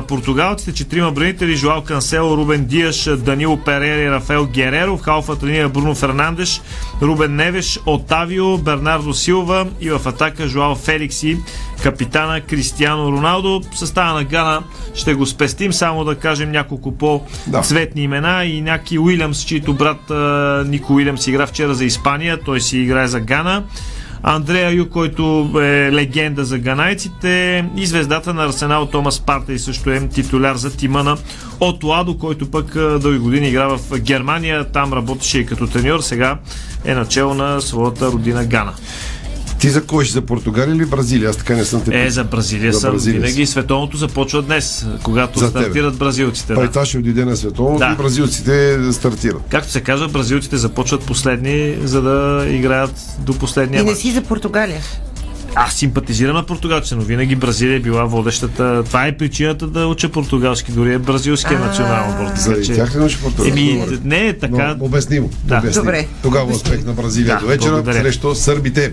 португалците, 4 бранители, Жоао Кансело, Рубен Диаш, Данило Перейра и Рафаел Гереро, в халфата линия Бруно Фернандеш, Рубен Невеш, Отавио, Бернардо Силва и в атака Жоао Феликс и капитана Кристиано Роналдо. Състава на Гана ще го спестим, само да кажем няколко по-цветни имена и някакви Уилямс, чийто брат Нико Уилямс игра вчера за Испания, той си играе за Гана. Андрея Ю, който е легенда за ганайците, и звездата на Арсенал Томас Партей също е титуляр за тима на Ото Адо, който пък дълги години игра в Германия, там работеше и като треньор, сега е начело на своята родина Гана. Ти за кой ще, за Португалия или Бразилия? Аз така не съм те. За Бразилия съм. Винаги световното започва днес, когато стартират бразилците. Пай това ще отиде на световното и бразилците стартират. Както се казва, бразилците започват последни, за да играят до последния матч. И не си за Португалия. Аз симпатизирам на португалците, но винаги Бразилия е била водещата. Това е причината да уча португалски, дори е бразилския национален борт. Заради тях ли учи португалски? Не е така. Обяснимо. Добре. Тогава успех на Бразилия до вечера срещу сърбите.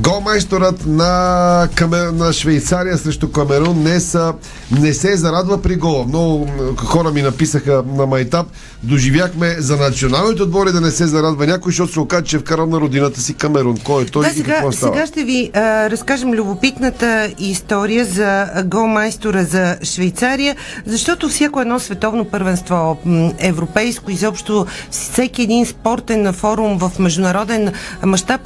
Голмайсторът на Швейцария срещу Камерун не се зарадва при гола. Много хора ми написаха на майтап. Доживяхме за националните отбори да не се зарадва някой, защото се окаже, че е вкарал на родината си Камерун. Кой е той и какво става? Сега ще ви разкажем любопитната история за голмайстора за Швейцария, защото всяко едно световно първенство, европейско, изобщо всеки един спортен форум в международен мащаб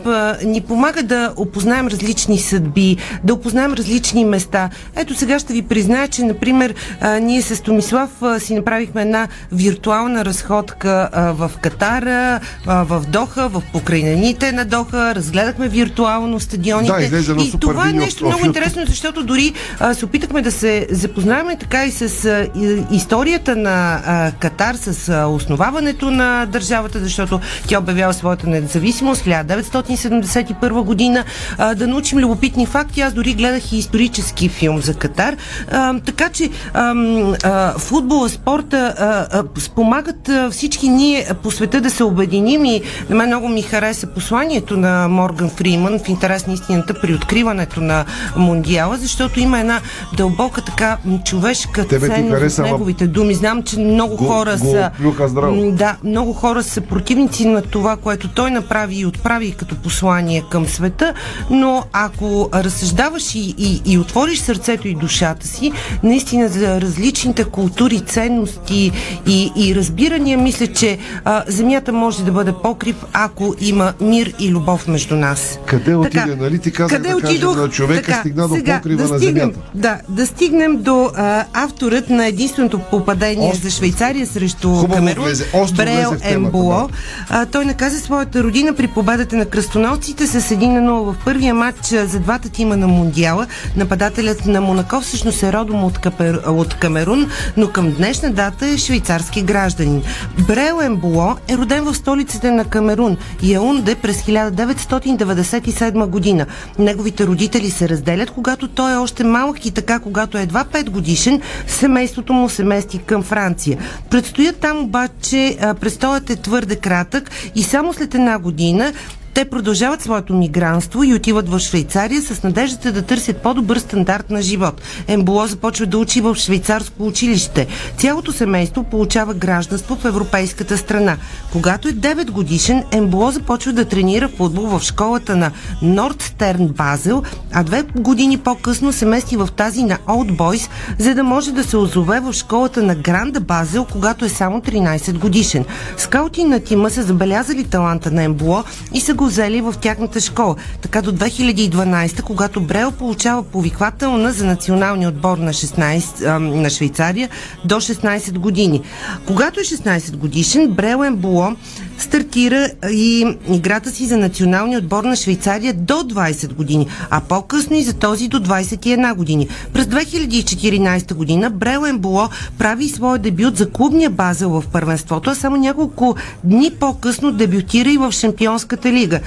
ни помага да опознаем различни съдби, да опознаем различни места. Ето сега ще ви призная, че, например, ние с Томислав си направихме една виртуална разходка в Катара, в Доха, в покрайнините на Доха, разгледахме виртуално стадионите. И това е нещо много интересно, защото дори се опитахме да се запознаваме така и с историята на Катар, с основаването на държавата, защото тя обявява своята независимост 1971 година. Да научим любопитни факти. Аз дори гледах и исторически филм за Катар. Така че футбола, спорта спомагат всички ние по света да се обединим и на мен много ми хареса посланието на Морган Фриман в интерес на истината при откриването на Мундиала, защото има една дълбока така човешка ценност в неговите думи. Знам, че много хора са много хора са противници на това, което той направи и отправи като послание към света, но ако разсъждаваш и отвориш сърцето и душата си, наистина за различните култури, ценности и разбирания, мисля, че земята може да бъде покрив, ако има мир и любов между нас. Къде отиде, нали ти казах да кажем на човека, така, стигна до покрива на земята? Да стигнем до авторът на единственото попадение за Швейцария срещу Камерун, Брел Емболо. Той наказа своята родина при победата на кръстоносците с 1-0 в първия матч за двата тима на Мундиала. Нападателят на Монако всъщност е родом от Камерун, но към днешна дата е швейцарски гражданин. Брел Емболо е роден в столицата на Камерун, Яунде, през 1997 година. Неговите родители се разделят, когато той е още малък и така, когато е едва 5 годишен, семейството му се мести към Франция. Предстоят там обаче, престоят е твърде кратък и само след една година Те продължават своето мигранство и отиват в Швейцария с надеждата да търсят по-добър стандарт на живот. Емболо започва да учи в швейцарско училище. Цялото семейство получава гражданство в европейската страна. Когато е 9 годишен, Емболо започва да тренира футбол в школата на Нордстерн Базел, а 2 години по-късно се мести в тази на Old Boys, за да може да се озове в школата на Гранда Базел, когато е само 13 годишен. Скаути на тима са забелязали таланта на Емболо и са го взели в тяхната школа. Така до 2012, когато Брел получава повиквателна за националния отбор на, на Швейцария до 16 години. Когато е 16 годишен, Брел Емболо стартира и играта си за националния отбор на Швейцария до 20 години, а по-късно и за този до 21 години. През 2014 година Брел Емболо прави своя дебют за клубния Базел в първенството, а само няколко дни по-късно дебютира и в Шампионската лига.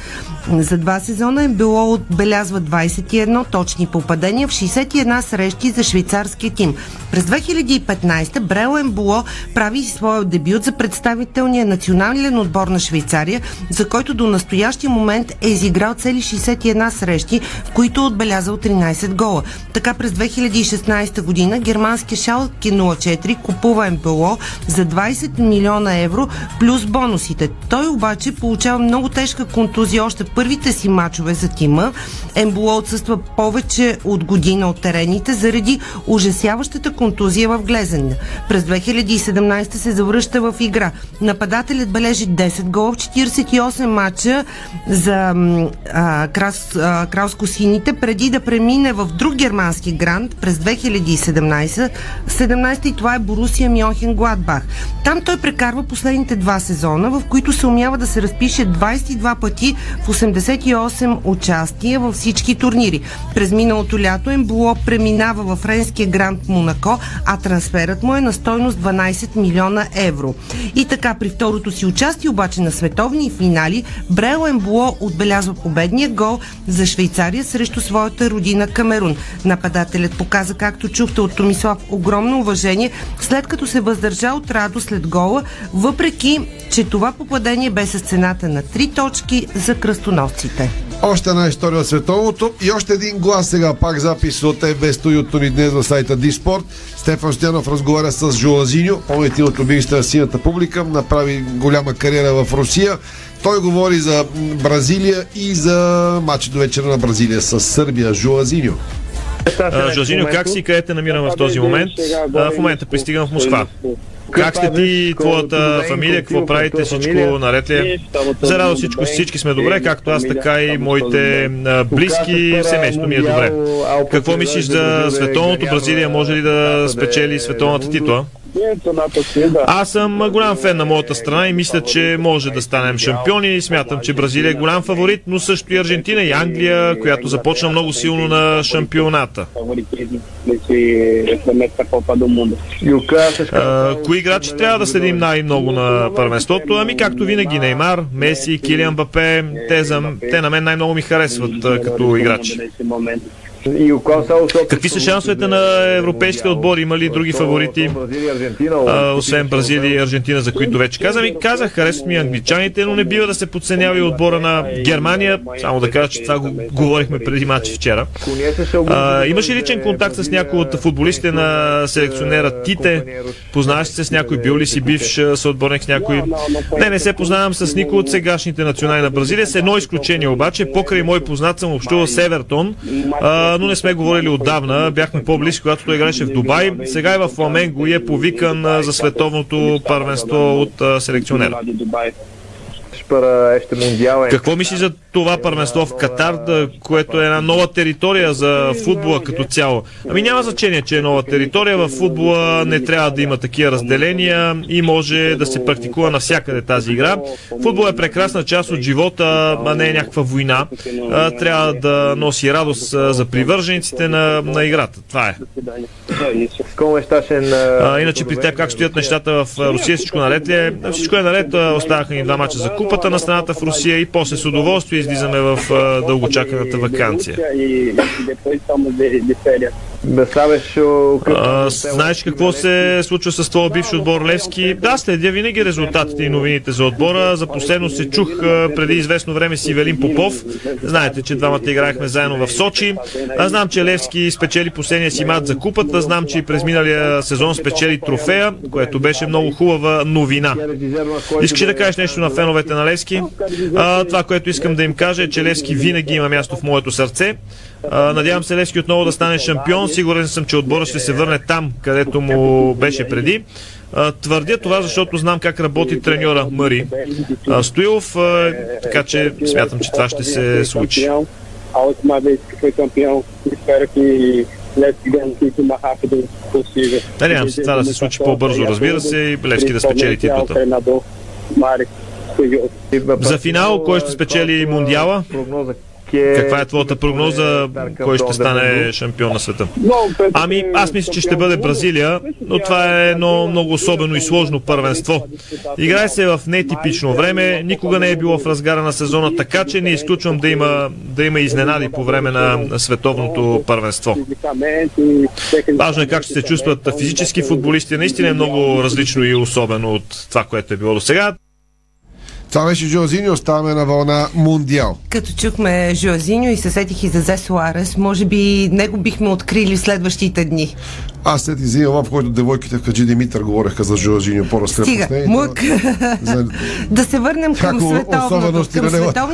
За 2 сезона Емболо отбелязва 21 точни попадения в 61 срещи за швейцарския тим. През 2015 Брел Емболо прави своя дебют за представителния национален отбор на Швейцария, за който до настоящия момент е изиграл цели 61 срещи, в които отбелязал 13 гола. Така през 2016 година германския Шалке 04 купува Емболо за 20 милиона евро плюс бонусите. Той обаче получава много тежка контузия още в първите си мачове за тима. Емболо отсъства повече от година от терените заради ужасяващата контузия в глезен. През 2017 се завръща в игра. Нападателят бележи 10 гола в 48 мача за кралско-сините, преди да премине в друг германски гранд през 2017 и това е Борусия Мьонхен-Гладбах. Там той прекарва последните 2 сезона, в които се умява да се разпише 22 пъти в 88 участия във всички турнири. През миналото лято Емболо преминава във френския гранд Монако, а трансферът му е на стойност 12 милиона евро. И така, при второто си участие обаче на световни финали, Брел Емболо отбелязва победния гол за Швейцария срещу своята родина Камерун. Нападателят показа, както чухте от Томислав, огромно уважение, след като се въздържа от радост след гола, въпреки че това попадение бе с цената на 3 точки за кръстоносците. Още една история от световното и още един глас сега, пак запис от ЕБСТО и от Тони днес в сайта Диспорт. Стефан Стянов разговаря с Жоазиньо, помните от любимите на сината публика, направи голяма кариера в Русия. Той говори за Бразилия и за матча до вечера на Бразилия с Сърбия. Жоазиньо. Жоазиньо, как си и къде те намирам в този момент? В момента пристигам в Москва. Как сте ти, твоята фамилия, какво правите, всичко наред ли? За радост всички сме добре, както аз, така и моите близки, семейството ми е добре. Какво мислиш за световното? Бразилия може ли да спечели световната титла? Аз съм голям фен на моята страна и мисля, че може да станем шампиони. Смятам, че Бразилия е голям фаворит, но също и Аржентина и Англия, която започна много силно на шампионата. Кои играчи трябва да следим най-много на първенството? Ами както винаги, Неймар, Меси, Килиан Мбапе, те на мен най-много ми харесват като играчи. Какви са шансовете на европейските отбори? Има ли други фаворити, освен Бразилия и Аржентина, за които вече казах, харесват ми англичаните, но не бива да се подценява и отбора на Германия. Само да кажа, че това го говорихме преди матча вчера. Имаше личен контакт с някой от футболистите на селекционера Тите? Познаваш се с някой? Бил ли си бивш съотборник с някой? Не се познавам с никой от сегашните национали на Бразилия. С едно изключение обаче, покрай мой познат съм общувал с Евертон, но не сме говорили отдавна. Бяхме по-близки, когато той играеше в Дубай. Сега е в Фламенго и е повикан за световното първенство от селекционера. Какво мислиш за това първенство в Катар, което е една нова територия за футбола като цяло? Ами няма значение, че е нова територия. В футбола не трябва да има такива разделения и може да се практикува навсякъде тази игра. Футбол е прекрасна част от живота, а не е някаква война. Трябва да носи радост за привържениците на играта. Това е. Иначе при теб как стоят нещата в Русия? Всичко наред ли е? Всичко е наред. Оставаха ни 2 мача за купата на страната в Русия и после с удоволствие излизаме в дългочаканата ваканция. Знаеш какво се случва с твоя бивш отбор Левски? Да, следя винаги резултатите и новините за отбора. За последно се чух преди известно време с Ивелин Попов. Знаете, че двамата играехме заедно в Сочи. Аз знам, че Левски спечели последния си мач за купата. Знам, че и през миналия сезон спечели трофея, което беше много хубава новина. Искаш ли да кажеш нещо на феновете на Левски? Това, което искам да им кажа, е, че Левски винаги има място в моето сърце. Надявам се Левски отново да стане шампион. Сигурен съм, че отбора ще се върне там, където му беше преди. Твърдя това, защото знам как работи треньора Мари Стоилов, така че смятам, че това ще се случи. Надявам се това да се случи по-бързо, разбира се, и Левски да спечели титлата. За финал, кой ще спечели Мундиала? Каква е твоята прогноза, кой ще стане шампион на света? Ами, аз мисля, че ще бъде Бразилия, но това е едно много особено и сложно първенство. Играе се в нетипично време, никога не е било в разгара на сезона, така че не изключвам да има изненади по време на световното първенство. Важно е как ще се чувстват физически футболисти, наистина е много различно и особено от това, което е било до сега. Това беше Жоазиньо, оставаме на вълна Мундиал. Като чухме Жоазиньо и се сетих и за Зе Суарес, може би него бихме открили в следващите дни. Аз след изиня лап, в който девойките в Хаджи Димитър говореха за Жоазиньо по-разслепо. Стига, мук! Да се върнем към световното.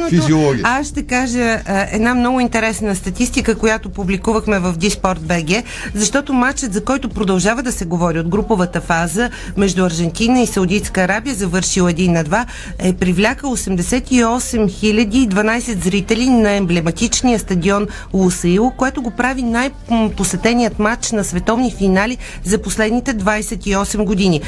Физиология. Аз ще кажа една много интересна статистика, която публикувахме в Диспорт БГ, защото матчът, за който продължава да се говори от груповата фаза между Аржентина и Саудитска Арабия, завършил 1-2, е привляка 88 012 зрители на емблематичния стадион Лусаил, което го прави най-посетеният матч на световни финали за последните 28 години.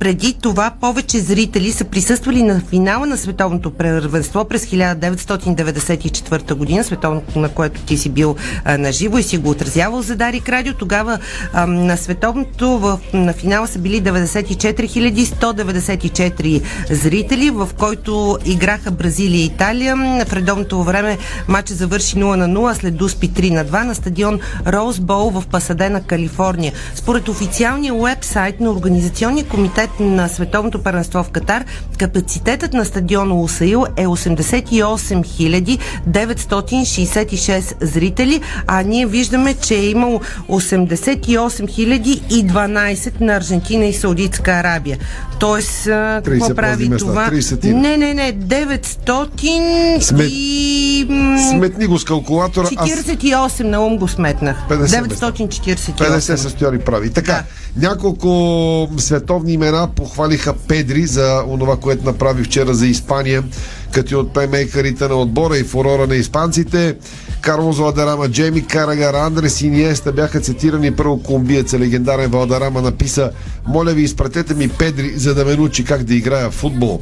Преди това повече зрители са присъствали на финала на световното първенство през 1994 година, световното, на което ти си бил наживо и си го отразявал за Дарик Радио. Тогава на световното на финала са били 94 194 зрители, в който играха Бразилия и Италия. В редовното време матчът завърши 0-0, след дуспи 3-2 на стадион Роуз Боул в Пасадена, Калифорния. Според официалния уебсайт на Организационния комитет на Световното първенство в Катар, капацитетът на стадиона Лусаил е 88 966 зрители, а ние виждаме, че е имало 88 012 на Аржентина и Саудитска Арабия. Тоест, какво прави това? Не, 900 и... Сметни го с калкулатора. 48 на ум го сметнах. 948. 50 състояни прави. Така, да. Няколко световни имена похвалиха Педри за онова, което направи вчера за Испания, като от пеймейкърите на отбора и фурора на испанците. Карлос Валдарама, Джейми Карагар, Андрес Иниеста бяха цитирани. Първо колумбиеца, легендарен Валдарама, написа: моля ви, изпратете ми Педри, за да ме научи как да играя в футбол.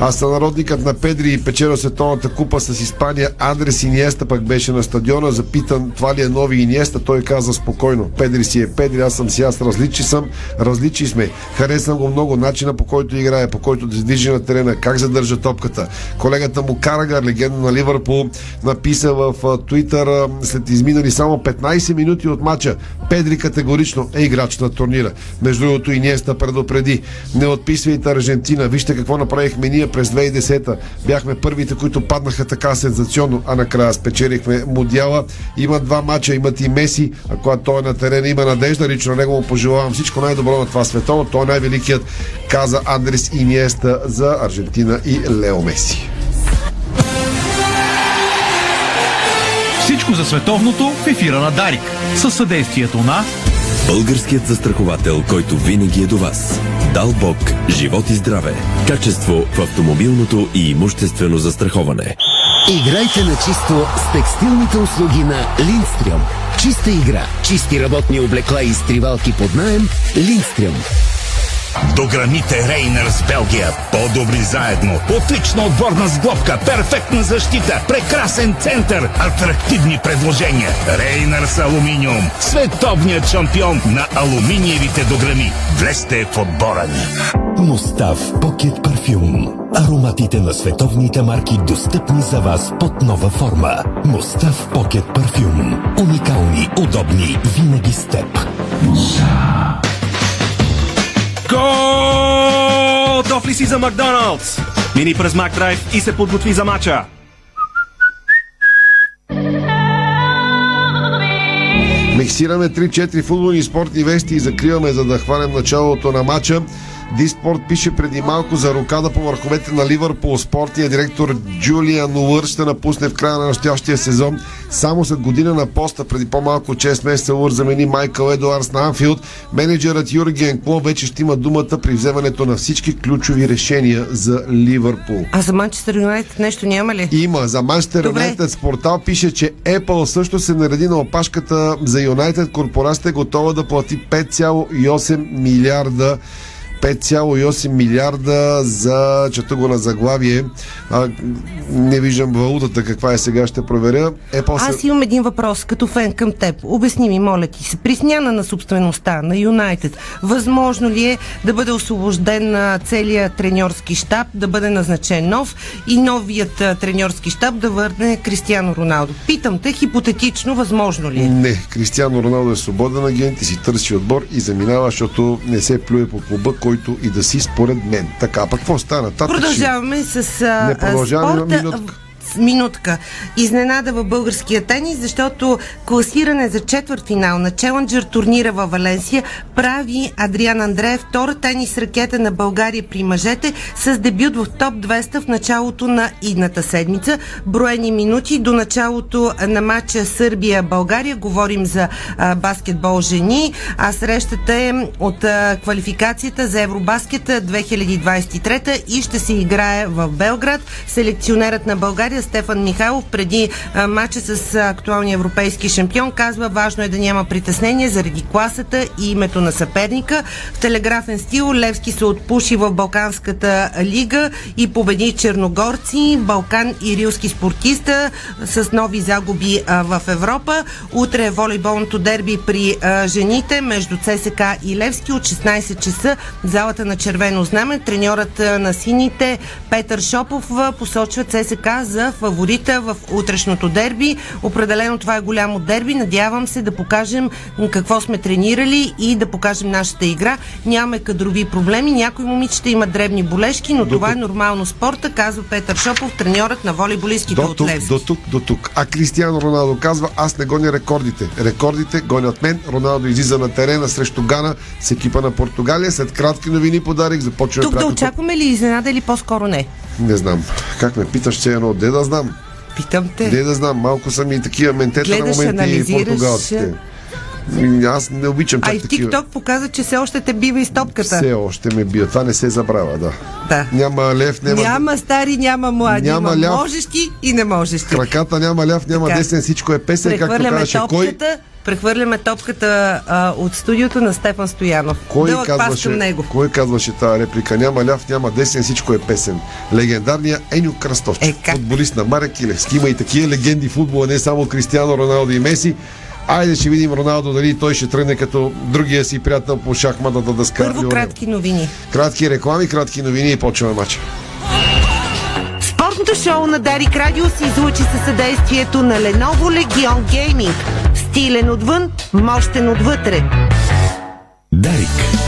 А сънародникът на Педри, печелил световната купа с Испания, Андрес Иниеста, пък беше на стадиона. Запитан това ли е нови Иниеста, той каза спокойно: Педри си е Педри, аз съм си аз, различни сме. Харесвам го много, начина по който играе, по който се движи на терена, как задържа топката. Колегата му Карагар, легенда на Ливърпул, написа в Твитър след изминали само 15 минути от матча: Педри категорично е играч на турнира. Между другото, Иниеста предупреди: не отписвайте Аржентина, вижте какво направихме ние през 2010-та. Бяхме първите, които паднаха така сензационно, а накрая спечелихме Мундиала. Има два матча, имат и Меси, а когато той е на терена, има надежда. Лично на него му пожелавам всичко най-добро на това световно. Той е най-великият, каза Андрес Иниеста за Аржентина и Лео Меси. Всичко за световното в ефира на Дарик. Със съдействието на българският застраховател, който винаги е до вас. Дал Бог, живот и здраве. Качество в автомобилното и имуществено застраховане. Играйте на чисто с текстилните услуги на Линдстрюм. Чиста игра, чисти работни облекла и изтривалки под наем. Линдстрюм. До граните Рейнер с Белгия. По-добри заедно. Отлична отборна сглобка, перфектна защита, прекрасен център, атрактивни предложения. Рейнер с алуминиум. Световният шампион на алуминиевите дограми. Влезте в отбора ни. Мустав Покет Парфюм. Ароматите на световните марки достъпни за вас под нова форма. Мустав Покет Парфюм. Уникални, удобни, винаги с теб. Мустав. Готов ли си за Макдоналдс? Мини през Макдрайв и се подготви за мача. Миксираме 3-4 футболни и спортни вести и закриваме, за да хванем началото на матча. Диспорт пише преди малко за рокада по върховете на Ливърпул. Спортният директор Джулиан Уър ще напусне в края на настоящия сезон. Само след година на поста, преди по-малко 6 месеца, Уър замени Майкъл Едуардс на Анфилд. Менеджерът Юрген Клоп вече ще има думата при вземането на всички ключови решения за Ливърпул. А за Манчестър Юнайтед нещо няма ли? Има. За Манчестър Юнайтед с портал пише, че Apple също се нареди на опашката за Юнайтед. Корпорацията е готова да плати 5,8 милиарда за, чета го на заглавие. Не виждам валутата каква е сега, ще проверя. Аз имам един въпрос като фен към теб. Обясни ми, моля ти, при смяна на собствеността на Юнайтед, възможно ли е да бъде освобожден на целия треньорски щаб, да бъде назначен нов и новият треньорски щаб да върне Кристиано Роналдо? Питам те, хипотетично, възможно ли е? Не, Кристиано Роналдо е свободен агент и си търси отбор и заминава, защото не се плюе по клуба, който и да си, според мен. Така, пък какво стана? Продължаваме с минутка. Изненада във българския тенис, защото класиране за четвъртфинал на Челънджър турнира във Валенсия прави Адриан Андреев, втора тенис ракета на България при мъжете, с дебют в топ 200 в началото на идната седмица. Броени минути до началото на матча Сърбия-България. Говорим за баскетбол жени, а срещата е от квалификацията за Евробаскет 2023 и ще се играе в Белград. Селекционерът на България Стефан Михайлов преди матча с актуалния европейски шампион казва: важно е да няма притеснение заради класата и името на съперника. В телеграфен стил Левски се отпуши в Балканската лига и победи черногорци, Балкан и рилски спортиста с нови загуби в Европа. Утре е волейболното дерби при жените между ЦСКА и Левски от 16 часа в залата на Червено знаме. Треньорът на сините Петър Шопов посочва ЦСКА за фаворита в утрешното дерби. Определено това е голямо дерби. Надявам се да покажем какво сме тренирали и да покажем нашата игра. Нямаме кадрови проблеми. Някои момичета имат дребни болешки, но това е нормално спорта, казва Петър Шопов, треньорът на волейболистките от Левски. До тук. А Кристиано Роналдо казва: аз не гоня рекордите. Рекордите гонят мен. Роналдо излиза на терена срещу Гана с екипа на Португалия. След кратки новини подарих започва. Тук да очакваме ли изненада или по-скоро не? Не знам. Как ме питаш, че едно, де да знам? Питам те. Де да знам, малко са ми такива ментета. Гледаш, на моменти анализираш... португалците. Аз не обичам чак такива. А и TikTok показва, че все още те бива и стопката. Все още ме бива, това не се забравя, да. Няма лев, няма стари, няма млади, няма ляв... можеш ти и не можеш ти. Краката няма ляв, няма така. Десен, всичко е песен, както казваше кой. Прехвърляме топката от студиото на Стефан Стоянов. Дълъг пас към него. Кой казваше тази реплика? Няма ляв, няма десен, всичко е песен. Легендарният Еню Кръстовчев, футболист на Марек и Левски. Има и такива легенди в футбола, не само Кристиано Роналдо и Меси. Айде ще видим Роналдо дали той ще тръгне като другия си приятел по шахматната дъска. Първо кратки новини. Кратки реклами, кратки новини и почваме матча. Спортното шоу на Дарик Радио се излучи със съдействието на Lenovo Legion Gaming. Стилен отвън, мощен отвътре. Дарик.